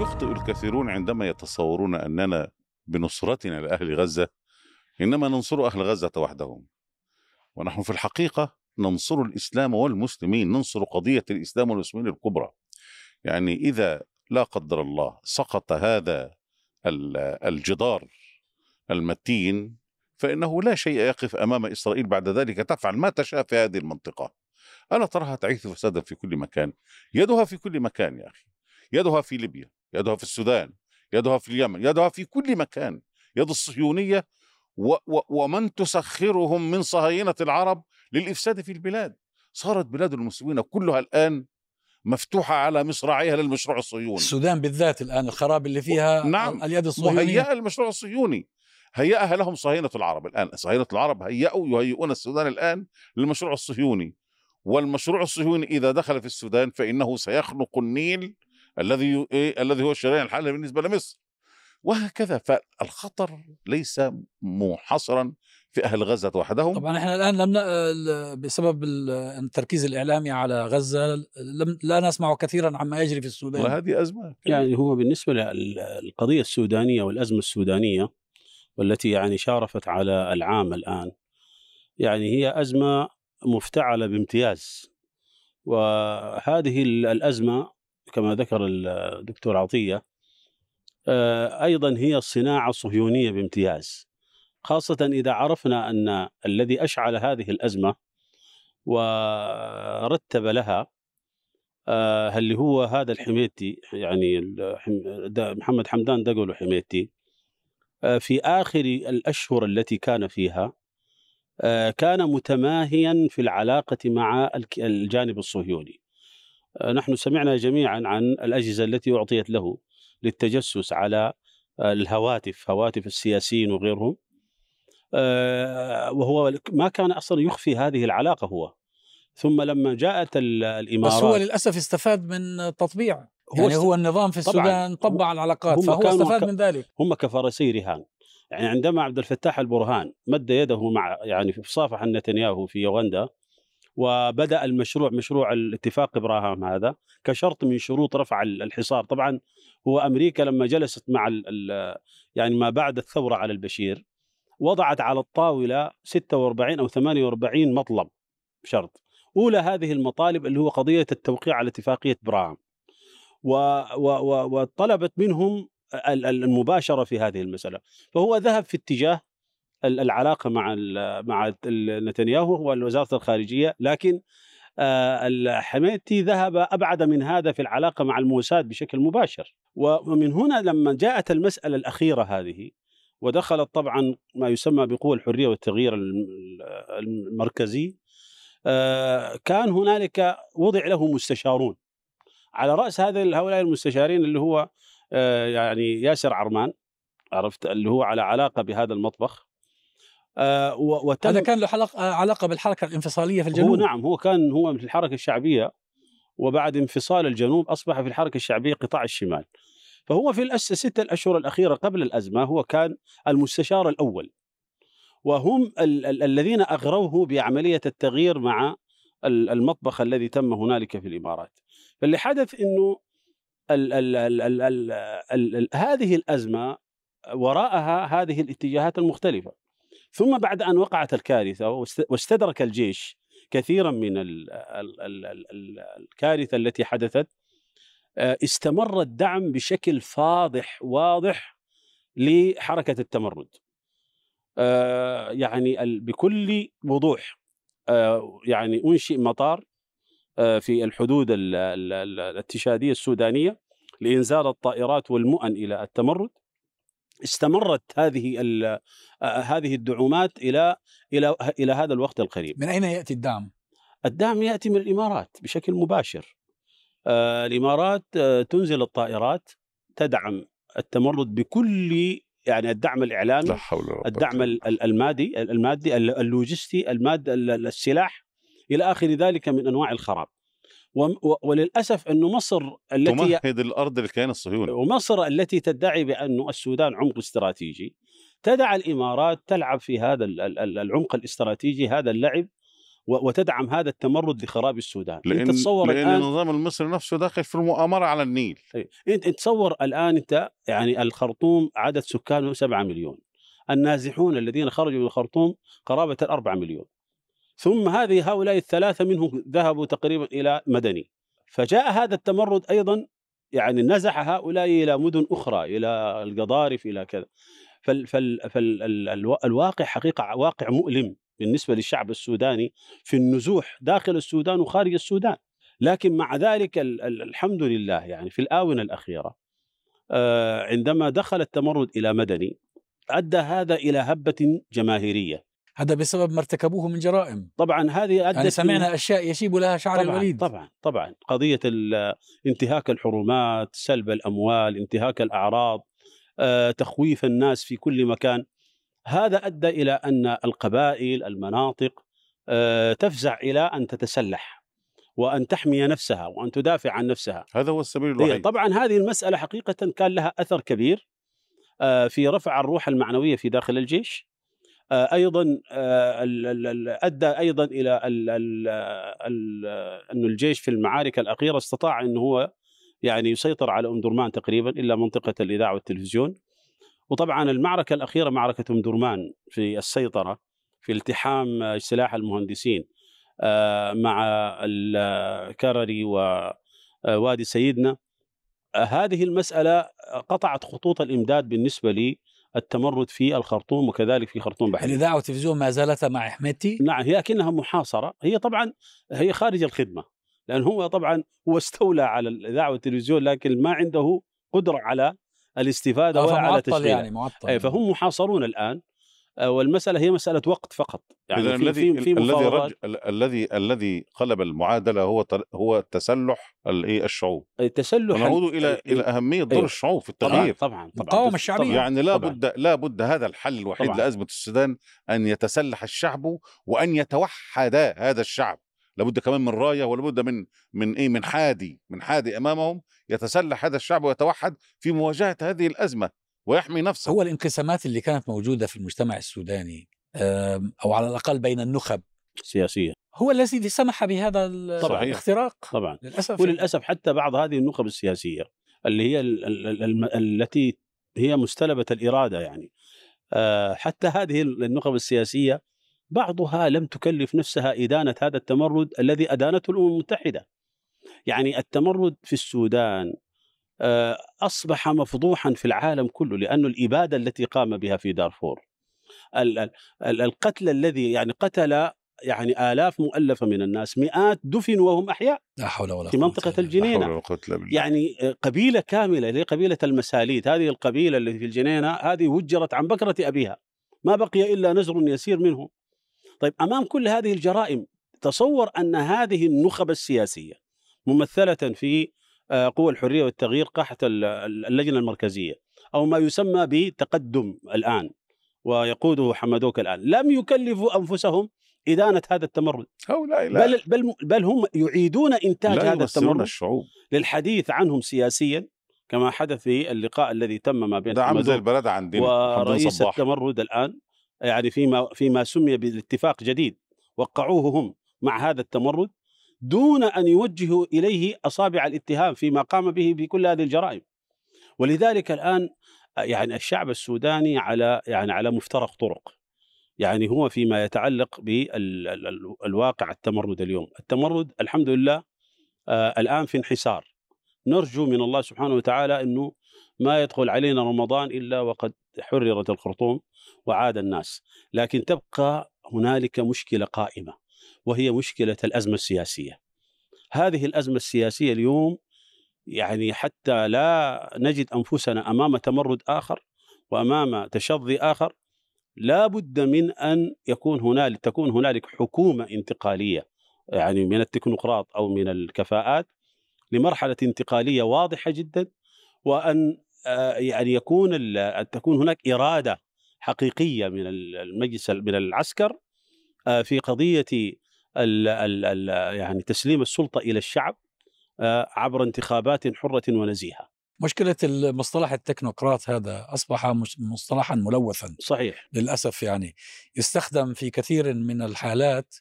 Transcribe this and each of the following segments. يخطئ الكثيرون عندما يتصورون أننا بنصرتنا لأهل غزة إنما ننصر أهل غزة وحدهم، ونحن في الحقيقة ننصر الإسلام والمسلمين، ننصر قضية الإسلام والمسلمين الكبرى. يعني إذا لا قدر الله سقط هذا الجدار المتين فإنه لا شيء يقف أمام إسرائيل بعد ذلك، تفعل ما تشاء في هذه المنطقة. ألا تراها تعيث فسادا في كل مكان؟ يدها في كل مكان يا أخي، يدها في ليبيا، يدها في السودان، يدها في اليمن، يدها في كل مكان، يد الصهيونية ومن تسخرهم من صهاينة العرب للإفساد في البلاد. صارت بلاد المسلمين كلها الآن مفتوحة على مصراعيها للمشروع الصهيوني. السودان بالذات الآن الخراب اللي فيها نعم اليد الصهيونية، وهيئة المشروع الصهيوني، هيئها لهم صهاينة العرب. الآن صهاينة العرب هيئوا يهيئون السودان الآن للمشروع الصهيوني، والمشروع الصهيوني إذا دخل في السودان فإنه سيخنق النيل الذي هو الشريان الحالي بالنسبة لمصر، وهكذا. فالخطر ليس محصرا في أهل غزة وحدهم. طبعا احنا الآن بسبب التركيز الإعلامي على غزة لا نسمع كثيرا عما يجري في السودان، وهذه أزمة. يعني هو بالنسبة للقضية السودانية والأزمة السودانية والتي يعني شارفت على العام الآن، يعني هي أزمة مفتعلة بامتياز، وهذه الأزمة كما ذكر الدكتور عطية أيضا هي الصناعة الصهيونية بامتياز، خاصة إذا عرفنا أن الذي أشعل هذه الأزمة ورتب لها هل هو هذا الحميتي، يعني محمد حمدان دقلو حميتي في آخر الأشهر التي كان فيها كان متماهيا في العلاقة مع الجانب الصهيوني. نحن سمعنا جميعا عن الأجهزة التي أعطيت له للتجسس على الهواتف، هواتف السياسيين وغيرهم، وهو ما كان أصلا يخفي هذه العلاقة هو. ثم لما جاءت الإمارات، بس هو للأسف استفاد من تطبيع، يعني هو النظام في السودان طبع العلاقات فهو استفاد من ذلك. هم كفرسي رهان، يعني عندما عبد الفتاح البرهان مد يده مع يعني صافح نتنياهو في يوغندا وبدأ المشروع، مشروع الاتفاق إبراهام هذا كشرط من شروط رفع الحصار. طبعا هو أمريكا لما جلست مع يعني ما بعد الثورة على البشير وضعت على الطاولة 46 أو 48 مطلب شرط. أولى هذه المطالب اللي هو قضية التوقيع على اتفاقية إبراهام، وطلبت منهم المباشرة في هذه المسألة. فهو ذهب في اتجاه العلاقة مع نتنياهو والوزارة الخارجية، لكن الحميتي ذهب أبعد من هذا في العلاقة مع الموساد بشكل مباشر. ومن هنا لما جاءت المسألة الأخيرة هذه ودخلت طبعا ما يسمى بقوى الحرية والتغيير المركزي، كان هنالك وضع له مستشارون، على رأس هؤلاء المستشارين اللي هو يعني ياسر عرمان، عرفت، اللي هو على علاقة بهذا المطبخ. هذا كان له علاقة بالحركة الانفصالية في الجنوب. نعم، هو من الحركة الشعبية، وبعد انفصال الجنوب أصبح في الحركة الشعبية قطاع الشمال. فهو في الستة الأشهر الأخيرة قبل الأزمة هو كان المستشار الأول، وهم الذين أغروه بعملية التغيير مع المطبخ الذي تم هنالك في الإمارات. فاللي حدث أنه هذه الأزمة وراءها هذه الاتجاهات المختلفة. ثم بعد أن وقعت الكارثة واستدرك الجيش كثيرا من الكارثة التي حدثت، استمر الدعم بشكل فاضح واضح لحركة التمرد، يعني بكل وضوح. يعني أنشئ مطار في الحدود الاتشادية السودانية لإنزال الطائرات والمؤن إلى التمرد. استمرت هذه الدعومات إلى هذا الوقت القريب. من أين يأتي الدعم؟ الدعم يأتي من الإمارات بشكل مباشر. الإمارات تنزل الطائرات تدعم التمرد بكل يعني الدعم الإعلامي، الدعم المادي، اللوجستي، السلاح إلى آخر ذلك من أنواع الخراب. وللأسف أن مصر التي تمهد الأرض للكيان الصهيوني، ومصر التي تدعي بأن السودان عمق استراتيجي، تدع الإمارات تلعب في هذا العمق الاستراتيجي، هذا اللعب، وتدعم هذا التمرد لخراب السودان. لأن النظام المصري نفسه داخل في المؤامرة على النيل. انت تصور الآن انت يعني الخرطوم عدد سكانه 7 مليون، النازحون الذين خرجوا من الخرطوم قرابة 4 مليون، ثم هذه هؤلاء الثلاثة منهم ذهبوا تقريبا إلى مدني، فجاء هذا التمرد أيضا يعني نزح هؤلاء إلى مدن أخرى، إلى القضارف، إلى كذا. فالواقع حقيقة واقع مؤلم بالنسبة للشعب السوداني في النزوح داخل السودان وخارج السودان. لكن مع ذلك الحمد لله يعني في الآونة الأخيرة عندما دخل التمرد إلى مدني أدى هذا إلى هبة جماهيرية، هذا بسبب ما ارتكبوه من جرائم. طبعا هذه أدت، يعني سمعنا أشياء يشيب لها شعر الوليد. طبعا قضية انتهاك الحرمات، سلب الأموال، انتهاك الأعراض، تخويف الناس في كل مكان، هذا أدى إلى أن القبائل، المناطق تفزع إلى أن تتسلح وأن تحمي نفسها وأن تدافع عن نفسها. هذا هو السبيل الوحيد. طبعا هذه المسألة حقيقة كان لها أثر كبير في رفع الروح المعنوية في داخل الجيش، أيضا أدى أيضا إلى أن الجيش في المعارك الأخيرة استطاع أن هو يعني يسيطر على أم درمان تقريبا إلا منطقة الإذاعة والتلفزيون. وطبعا المعركة الأخيرة معركة أم درمان في السيطرة، في التحام سلاح المهندسين مع الكرري ووادي سيدنا، هذه المسألة قطعت خطوط الإمداد بالنسبة للتمرد في الخرطوم وكذلك في خرطوم بحرين. الإذاعة والتلفزيون ما زالت مع حميتي؟ نعم، هي لكنها محاصرة، هي طبعا هي خارج الخدمة، لأن هو طبعا هو استولى على الإذاعة والتلفزيون لكن ما عنده قدرة على الاستفادة ولا على تشغيل، يعني معطل. فهم محاصرون الآن، والمسألة هي مسألة وقت فقط. يعني الذي قلب المعادلة هو تسلح الشعوب. التسلح نعود إلى أهمية دور الشعوب في التغيير. طبعا المقاومة الشعبية. يعني لا بد هذا الحل الوحيد لأزمة السودان، أن يتسلح الشعب وأن يتوحد هذا الشعب. لابد كمان من راية، ولابد من حادي أمامهم. يتسلح هذا الشعب ويتوحد في مواجهة هذه الأزمة ويحمي نفسه. هو الانقسامات اللي كانت موجودة في المجتمع السوداني أو على الأقل بين النخب السياسية هو الذي سمح بهذا الاختراق. طبعا للأسف، وللأسف حتى بعض هذه النخب السياسية اللي هي التي هي مستلبة الإرادة، يعني حتى هذه النخب السياسية بعضها لم تكلف نفسها إدانة هذا التمرد الذي أدانته الأمم المتحدة. يعني التمرد في السودان أصبح مفضوحا في العالم كله، لأن الإبادة التي قام بها في دارفور، القتل الذي يعني قتل يعني آلاف مؤلفة من الناس، مئات دفنوا وهم أحياء في منطقة الجنينة. يعني قبيلة كاملة اللي هي قبيلة المساليد، هذه القبيلة اللي في الجنينة هذه وجرت عن بكرة أبيها، ما بقي إلا نزر يسير منهم. طيب أمام كل هذه الجرائم تصور أن هذه النخب السياسية ممثلة في قوى الحرية والتغيير قاحة اللجنة المركزية أو ما يسمى بتقدم الآن ويقوده حمدوك الآن، لم يكلفوا أنفسهم إدانة هذا التمرد، بل هم يعيدون إنتاج هذا التمرد للحديث عنهم سياسيا، كما حدث في اللقاء الذي تم ما بين حمدوك ورئيس التمرد الآن، يعني فيما سمي بالاتفاق جديد، وقعوه هم مع هذا التمرد دون أن يوجهوا إليه أصابع الاتهام فيما قام به بكل هذه الجرائم. ولذلك الآن يعني الشعب السوداني على مفترق طرق، يعني هو فيما يتعلق بالواقع التمرد اليوم. التمرد الحمد لله الآن في انحسار، نرجو من الله سبحانه وتعالى أنه ما يدخل علينا رمضان إلا وقد حررت الخرطوم وعاد الناس، لكن تبقى هنالك مشكلة قائمة وهي مشكلة الأزمة السياسية. هذه الأزمة السياسية اليوم يعني حتى لا نجد أنفسنا أمام تمرد آخر وأمام تشظي آخر، لا بد من أن تكون هنالك حكومة انتقالية، يعني من التكنوقراط أو من الكفاءات، لمرحلة انتقالية واضحة جدا، وأن يعني تكون هناك إرادة حقيقية من المجلس من العسكر في قضية يعني تسليم السلطة إلى الشعب عبر انتخابات حرة ونزيهة. مشكلة المصطلح التكنوقراط هذا أصبح مصطلحا ملوثا. صحيح. للأسف يعني يستخدم في كثير من الحالات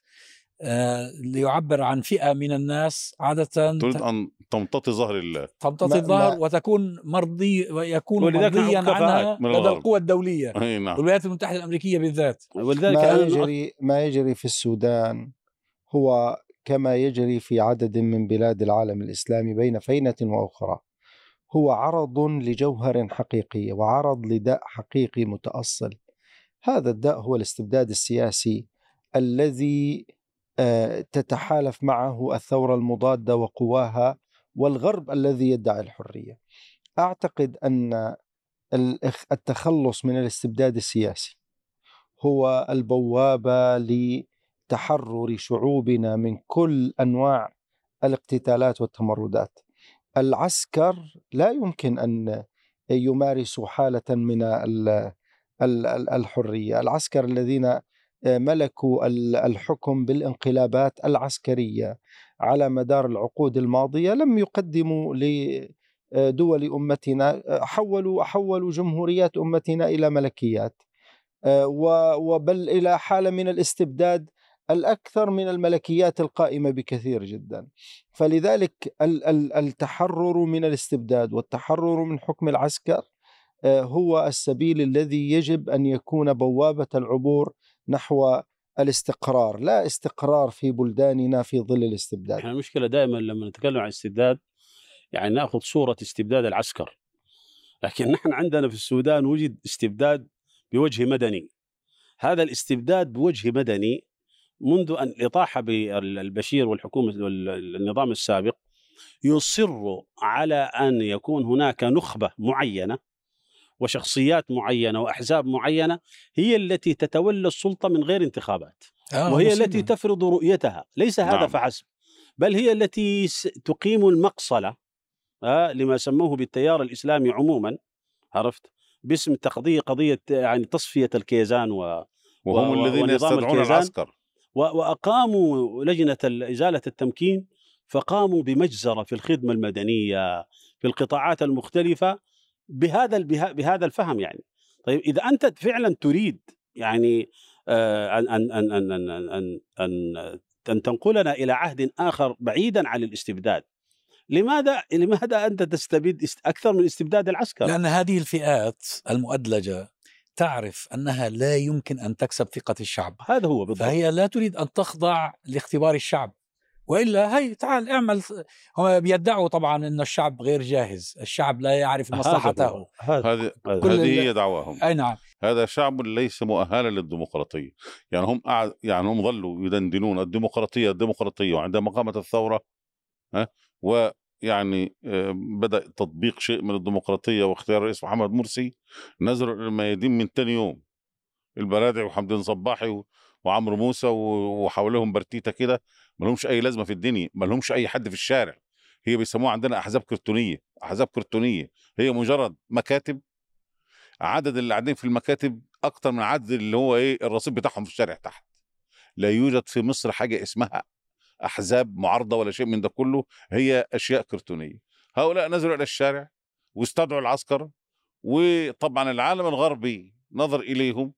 ليعبر عن فئة من الناس عادة تريد أن تمتطي ظهر الله، تمتطي الظهر وتكون مرضي ويكون مرضيا عنها لدى القوى الدولية، نعم. والولايات المتحدة الأمريكية بالذات. ولذلك ما يجري في السودان هو كما يجري في عدد من بلاد العالم الإسلامي بين فينة وأخرى، هو عرض لجوهر حقيقي وعرض لداء حقيقي متأصل. هذا الداء هو الاستبداد السياسي الذي تتحالف معه الثورة المضادة وقواها والغرب الذي يدعي الحرية. أعتقد أن التخلص من الاستبداد السياسي هو البوابة لتحرر شعوبنا من كل أنواع الاقتتالات والتمردات. العسكر لا يمكن أن يمارسوا حالة من الحرية. العسكر الذين ملكوا الحكم بالانقلابات العسكرية على مدار العقود الماضية لم يقدموا لدول أمتنا، حولوا جمهوريات أمتنا إلى ملكيات، وبل إلى حالة من الاستبداد الأكثر من الملكيات القائمة بكثير جدا. فلذلك التحرر من الاستبداد والتحرر من حكم العسكر هو السبيل الذي يجب أن يكون بوابة العبور نحو الاستقرار، لا استقرار في بلداننا في ظل الاستبداد. احنا المشكلة دائما لما نتكلم عن الاستبداد يعني ناخذ صورة استبداد العسكر، لكن نحن عندنا في السودان وجد استبداد بوجه مدني. هذا الاستبداد بوجه مدني منذ أن الإطاحة بالبشير والحكومة والنظام السابق يصر على أن يكون هناك نخبة معينة وشخصيات معينة وأحزاب معينة هي التي تتولى السلطة من غير انتخابات، وهي التي تفرض رؤيتها، ليس هذا نعم. فحسب، بل هي التي تقيم المقصلة لما سموه بالتيار الإسلامي عموما، عرفت، باسم قضية يعني تصفية الكيزان وهم الذين يستدعون العسكر، وأقاموا لجنة إزالة التمكين، فقاموا بمجزرة في الخدمة المدنية في القطاعات المختلفة بهذا الفهم. يعني طيب إذا أنت فعلا تريد يعني أن تنقلنا إلى عهد آخر بعيدا عن الاستبداد، لماذا أنت تستبد أكثر من استبداد العسكر؟ لأن هذه الفئات المؤدلجة تعرف أنها لا يمكن أن تكسب ثقة الشعب، هذا هو بالضبط، فهي لا تريد أن تخضع لاختبار الشعب، وإلا هي تعال اعمل. هم بيدعوا طبعا أن الشعب غير جاهز، الشعب لا يعرف مصلحته، هذه هي دعواهم. أي نعم، هذا شعب ليس مؤهلا للديمقراطية. يعني هم ظلوا يدندنون الديمقراطية الديمقراطية، وعندما قامت الثورة ويعني بدأ تطبيق شيء من الديمقراطية واختيار الرئيس محمد مرسي، نزلوا الميادين من تاني يوم، البرادعي وحمدين صباحي وعمرو موسى وحولهم برتيتا كده، ما لهمش اي لازمه في الدنيا، ما لهمش اي حد في الشارع. هي بيسموها عندنا احزاب كرتونيه، احزاب كرتونيه هي مجرد مكاتب، عدد اللي قاعدين في المكاتب اكتر من عدد اللي هو الرصيد بتاعهم في الشارع تحت. لا يوجد في مصر حاجه اسمها احزاب معارضه ولا شيء من ده كله، هي اشياء كرتونيه. هؤلاء نزلوا الى الشارع واستدعوا العسكر، وطبعا العالم الغربي نظر اليهم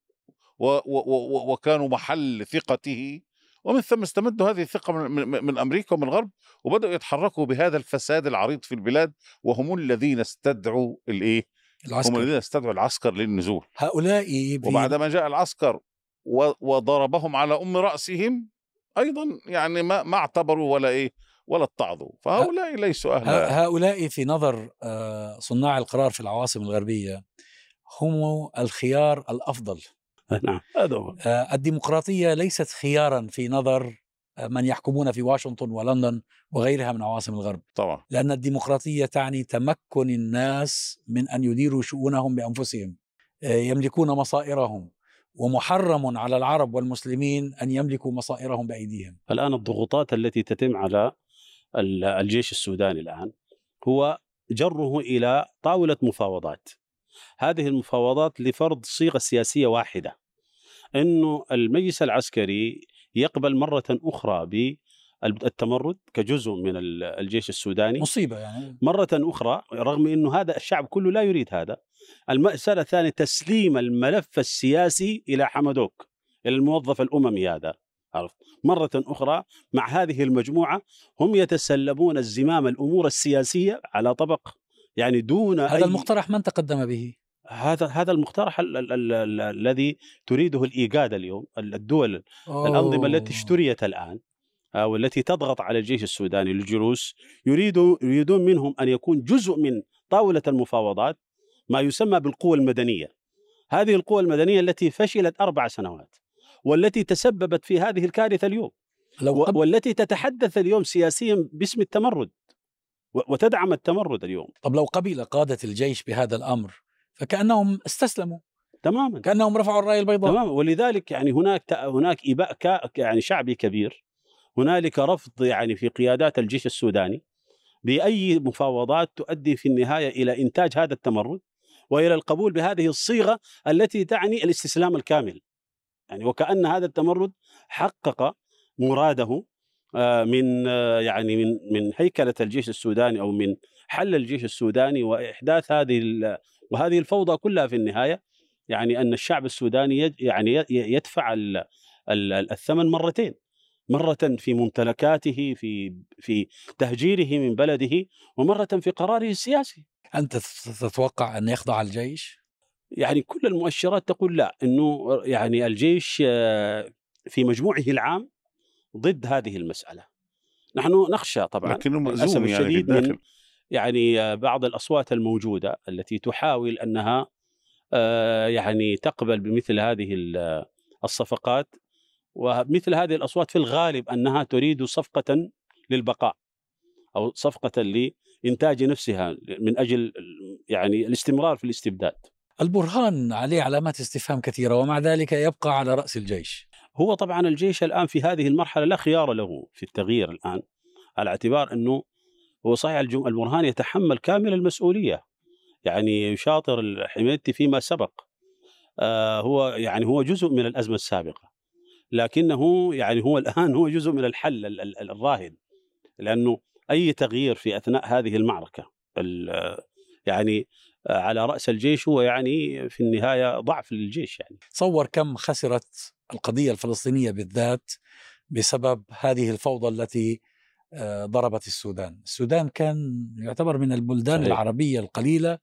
وكانوا محل ثقته، ومن ثم استمدوا هذه الثقة من أمريكا ومن الغرب، وبدأوا يتحركوا بهذا الفساد العريض في البلاد، وهم الذين استدعوا العسكر. هم الذين استدعوا العسكر للنزول. هؤلاء وبعدما جاء العسكر وضربهم على رأسهم أيضا، يعني ما اعتبروا ولا ولا اتعظوا. فهؤلاء ليسوا أهلا. هؤلاء في نظر صناع القرار في العواصم الغربية هم الخيار الأفضل. نعم. الديمقراطية ليست خيارا في نظر من يحكمون في واشنطن ولندن وغيرها من عواصم الغرب طبعا. لأن الديمقراطية تعني تمكن الناس من أن يديروا شؤونهم بأنفسهم، يملكون مصائرهم، ومحرم على العرب والمسلمين أن يملكوا مصائرهم بأيديهم. الآن الضغوطات التي تتم على الجيش السوداني الآن هو جره إلى طاولة مفاوضات. هذه المفاوضات لفرض صيغة سياسية واحدة، أنه المجلس العسكري يقبل مرة أخرى بالتمرد كجزء من الجيش السوداني، مصيبة يعني مرة أخرى، رغم أنه هذا الشعب كله لا يريد هذا. المسألة الثانية تسليم الملف السياسي إلى حمدوك، إلى الموظف الأممي هذا، عرفت؟ مرة أخرى مع هذه المجموعة هم يتسلمون الزمام الأمور السياسية على طبق يعني دون هذا المقترح من تقدم به؟ هذا المقترح الذي تريده الإيجاد اليوم الدول الأنظمة التي اشتريت الآن والتي تضغط على الجيش السوداني للجلوس يريدون منهم أن يكون جزء من طاولة المفاوضات ما يسمى بالقوى المدنية. هذه القوى المدنية التي فشلت 4 سنوات والتي تسببت في هذه الكارثة اليوم والتي تتحدث اليوم سياسيا باسم التمرد وتدعم التمرد اليوم. طب لو قبل قادة الجيش بهذا الأمر فكأنهم استسلموا تماما، كأنهم رفعوا الراية البيضاء تماما. ولذلك يعني هناك إباء يعني شعبي كبير، هنالك رفض يعني في قيادات الجيش السوداني بأي مفاوضات تؤدي في النهاية إلى إنتاج هذا التمرد وإلى القبول بهذه الصيغة التي تعني الاستسلام الكامل. يعني وكأن هذا التمرد حقق مراده من هيكلة الجيش السوداني أو من حل الجيش السوداني وإحداث وهذه الفوضى كلها في النهاية، يعني أن الشعب السوداني يعني يدفع الثمن مرتين، مرة في ممتلكاته في تهجيره من بلده، ومرة في قراره السياسي. أنت تتوقع أن يخضع الجيش؟ يعني كل المؤشرات تقول لا، أنه يعني الجيش في مجموعه العام ضد هذه المسألة. نحن نخشى طبعا لكنه مأزوم يعني بالداخل، يعني بعض الأصوات الموجودة التي تحاول أنها يعني تقبل بمثل هذه الصفقات، ومثل هذه الأصوات في الغالب أنها تريد صفقة للبقاء أو صفقة لإنتاج نفسها من أجل يعني الاستمرار في الاستبداد. البرهان عليه علامات استفهام كثيرة ومع ذلك يبقى على رأس الجيش. هو طبعا الجيش الآن في هذه المرحلة لا خيار له في التغيير الآن، على اعتبار أنه هو صحيح البرهان يتحمل كامل المسؤولية، يعني يشاطر الحميدتي فيما سبق، هو جزء من الأزمة السابقة، لكنه يعني هو الآن هو جزء من الحل الراهن، لأنه أي تغيير في أثناء هذه المعركة يعني على رأس الجيش هو يعني في النهاية ضعف للجيش. يعني تصور كم خسرت القضية الفلسطينية بالذات بسبب هذه الفوضى التي ضربت السودان. السودان كان يعتبر من البلدان صحيح. العربية القليلة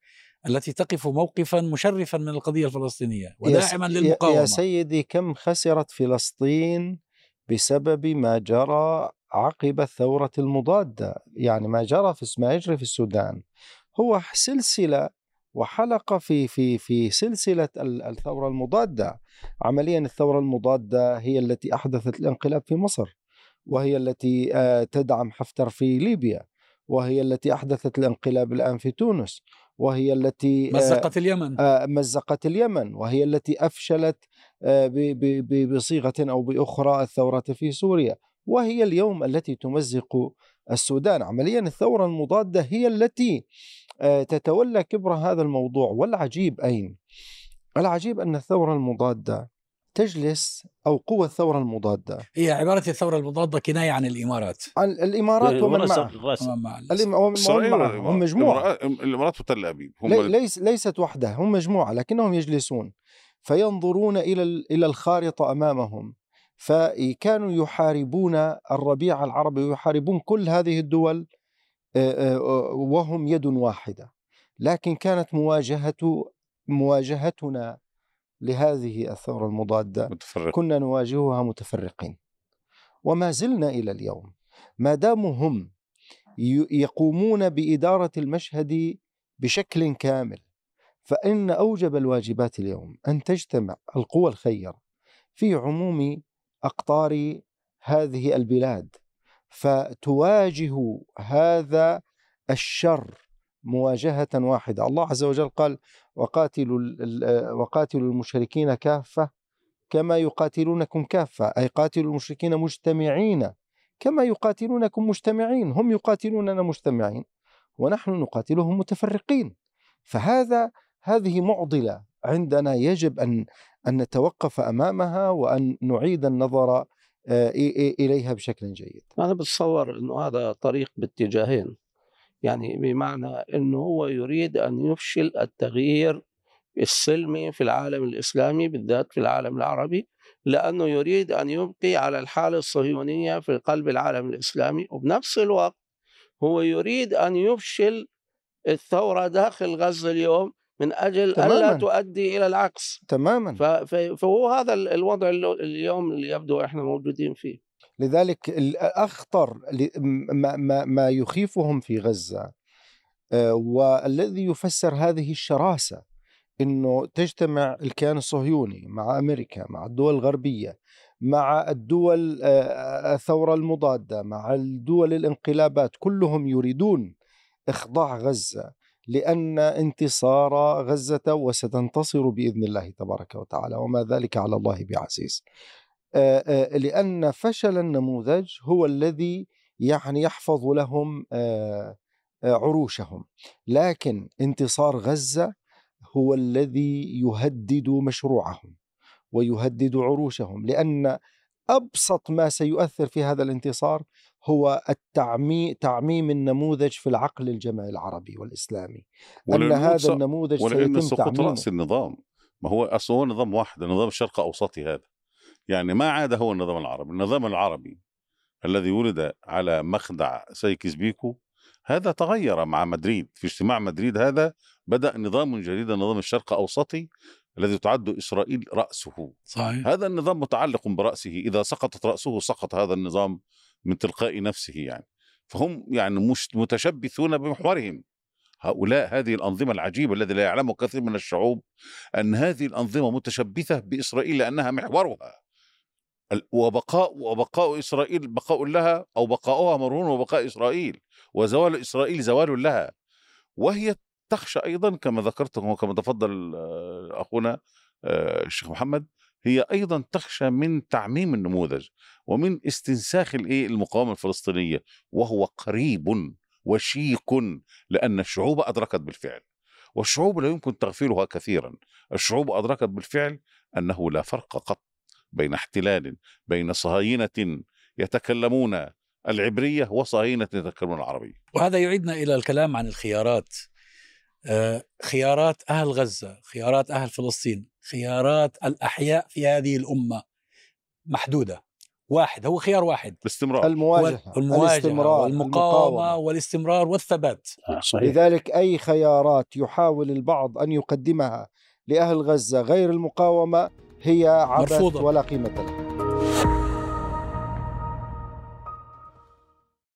التي تقف موقفا مشرفا من القضية الفلسطينية وداعما للمقاومة. يا سيدي، كم خسرت فلسطين بسبب ما جرى عقب الثورة المضادة. يعني ما يجري في السودان هو سلسلة وحلقة في سلسلة الثورة المضادة. عمليا الثورة المضادة هي التي أحدثت الانقلاب في مصر، وهي التي تدعم حفتر في ليبيا، وهي التي أحدثت الانقلاب الآن في تونس، وهي التي مزقت اليمن، وهي التي أفشلت بصيغة أو بأخرى الثورة في سوريا، وهي اليوم التي تمزق السودان. عمليا الثورة المضادة هي التي تتولى كبر هذا الموضوع. والعجيب العجيب أن الثورة المضادة تجلس، أو قوة الثورة المضادة هي عبارة الثورة المضادة كناية عن الإمارات، عن الإمارات ومن معها. هم مجموعة، الإمارات وتل أبيب ليست وحدها، هم مجموعة، لكنهم يجلسون فينظرون إلى الخارطة أمامهم. فكانوا يحاربون الربيع العربي ويحاربون كل هذه الدول وهم يد واحدة، لكن كانت مواجهتنا لهذه الثورة المضادة كنا نواجهها متفرقين، وما زلنا إلى اليوم. ما داموا هم يقومون بإدارة المشهد بشكل كامل، فإن أوجب الواجبات اليوم أن تجتمع القوى الخيرة في عموم أقطار هذه البلاد، فتواجه هذا الشر مواجهة واحدة. الله عز وجل قال: وقاتلوا المشركين كافة كما يقاتلونكم كافة، أي قاتلوا المشركين مجتمعين كما يقاتلونكم مجتمعين. هم يقاتلوننا مجتمعين ونحن نقاتلهم متفرقين. هذه معضلة عندنا يجب أن نتوقف أمامها وأن نعيد النظر إليها بشكل جيد. أنا بتصور أنه هذا طريق باتجاهين، يعني بمعنى أنه هو يريد أن يفشل التغيير السلمي في العالم الإسلامي، بالذات في العالم العربي، لأنه يريد أن يبقي على الحالة الصهيونية في قلب العالم الإسلامي، وبنفس الوقت هو يريد أن يفشل الثورة داخل غزة اليوم من أجل ألا تؤدي إلى العكس تماما. فهو هذا الوضع اليوم اللي يبدو إحنا موجودين فيه. لذلك الأخطر ما يخيفهم في غزة والذي يفسر هذه الشراسة، أنه تجتمع الكيان الصهيوني مع أمريكا، مع الدول الغربية، مع الدول الثورة المضادة، مع الدول الانقلابات، كلهم يريدون إخضاع غزة لأن انتصار غزة وستنتصر بإذن الله تبارك وتعالى وما ذلك على الله بعزيز، لأن فشل النموذج هو الذي يعني يحفظ لهم عروشهم، لكن انتصار غزة هو الذي يهدد مشروعهم ويهدد عروشهم، لأن أبسط ما سيؤثر في هذا الانتصار هو تعميم النموذج في العقل الجماهيري العربي والإسلامي، أن هذا النموذج سيتم سقوط رأس النظام. ما هو أصلا هو نظام واحد، النظام الشرق أوسطي هذا، يعني ما عاد هو النظام العربي. النظام العربي الذي ولد على مخدع سايكس بيكو هذا تغير مع مدريد، في اجتماع مدريد هذا بدأ نظام جديد، النظام الشرق أوسطي الذي تعد إسرائيل رأسه. صحيح. هذا النظام متعلق برأسه، إذا سقطت رأسه سقط هذا النظام من تلقاء نفسه يعني. فهم يعني مش متشبثون بمحورهم هؤلاء، هذه الأنظمة العجيبة الذي لا يعلمه كثير من الشعوب أن هذه الأنظمة متشبثة بإسرائيل لأنها محورها، وبقاء إسرائيل بقاء لها، أو بقاؤها مرهون وبقاء إسرائيل، وزوال إسرائيل زوال لها. وهي تخشى أيضا كما ذكرتكم وكما تفضل أخونا الشيخ محمد، هي أيضا تخشى من تعميم النموذج ومن استنساخ المقاومة الفلسطينية، وهو قريب وشيك، لأن الشعوب أدركت بالفعل، والشعوب لا يمكن تغفيلها كثيرا. الشعوب أدركت بالفعل أنه لا فرق قط بين احتلال، بين صهاينة يتكلمون العبرية وصهاينة يتكلمون العربية. وهذا يعيدنا إلى الكلام عن الخيارات، خيارات أهل غزة، خيارات أهل فلسطين، خيارات الأحياء في هذه الأمة محدودة. واحد هو خيار واحد، الاستمرار، المواجهة والمقاومة والاستمرار والثبات. صحيح. لذلك أي خيارات يحاول البعض أن يقدمها لأهل غزة غير المقاومة هي عبث ولا قيمة لها.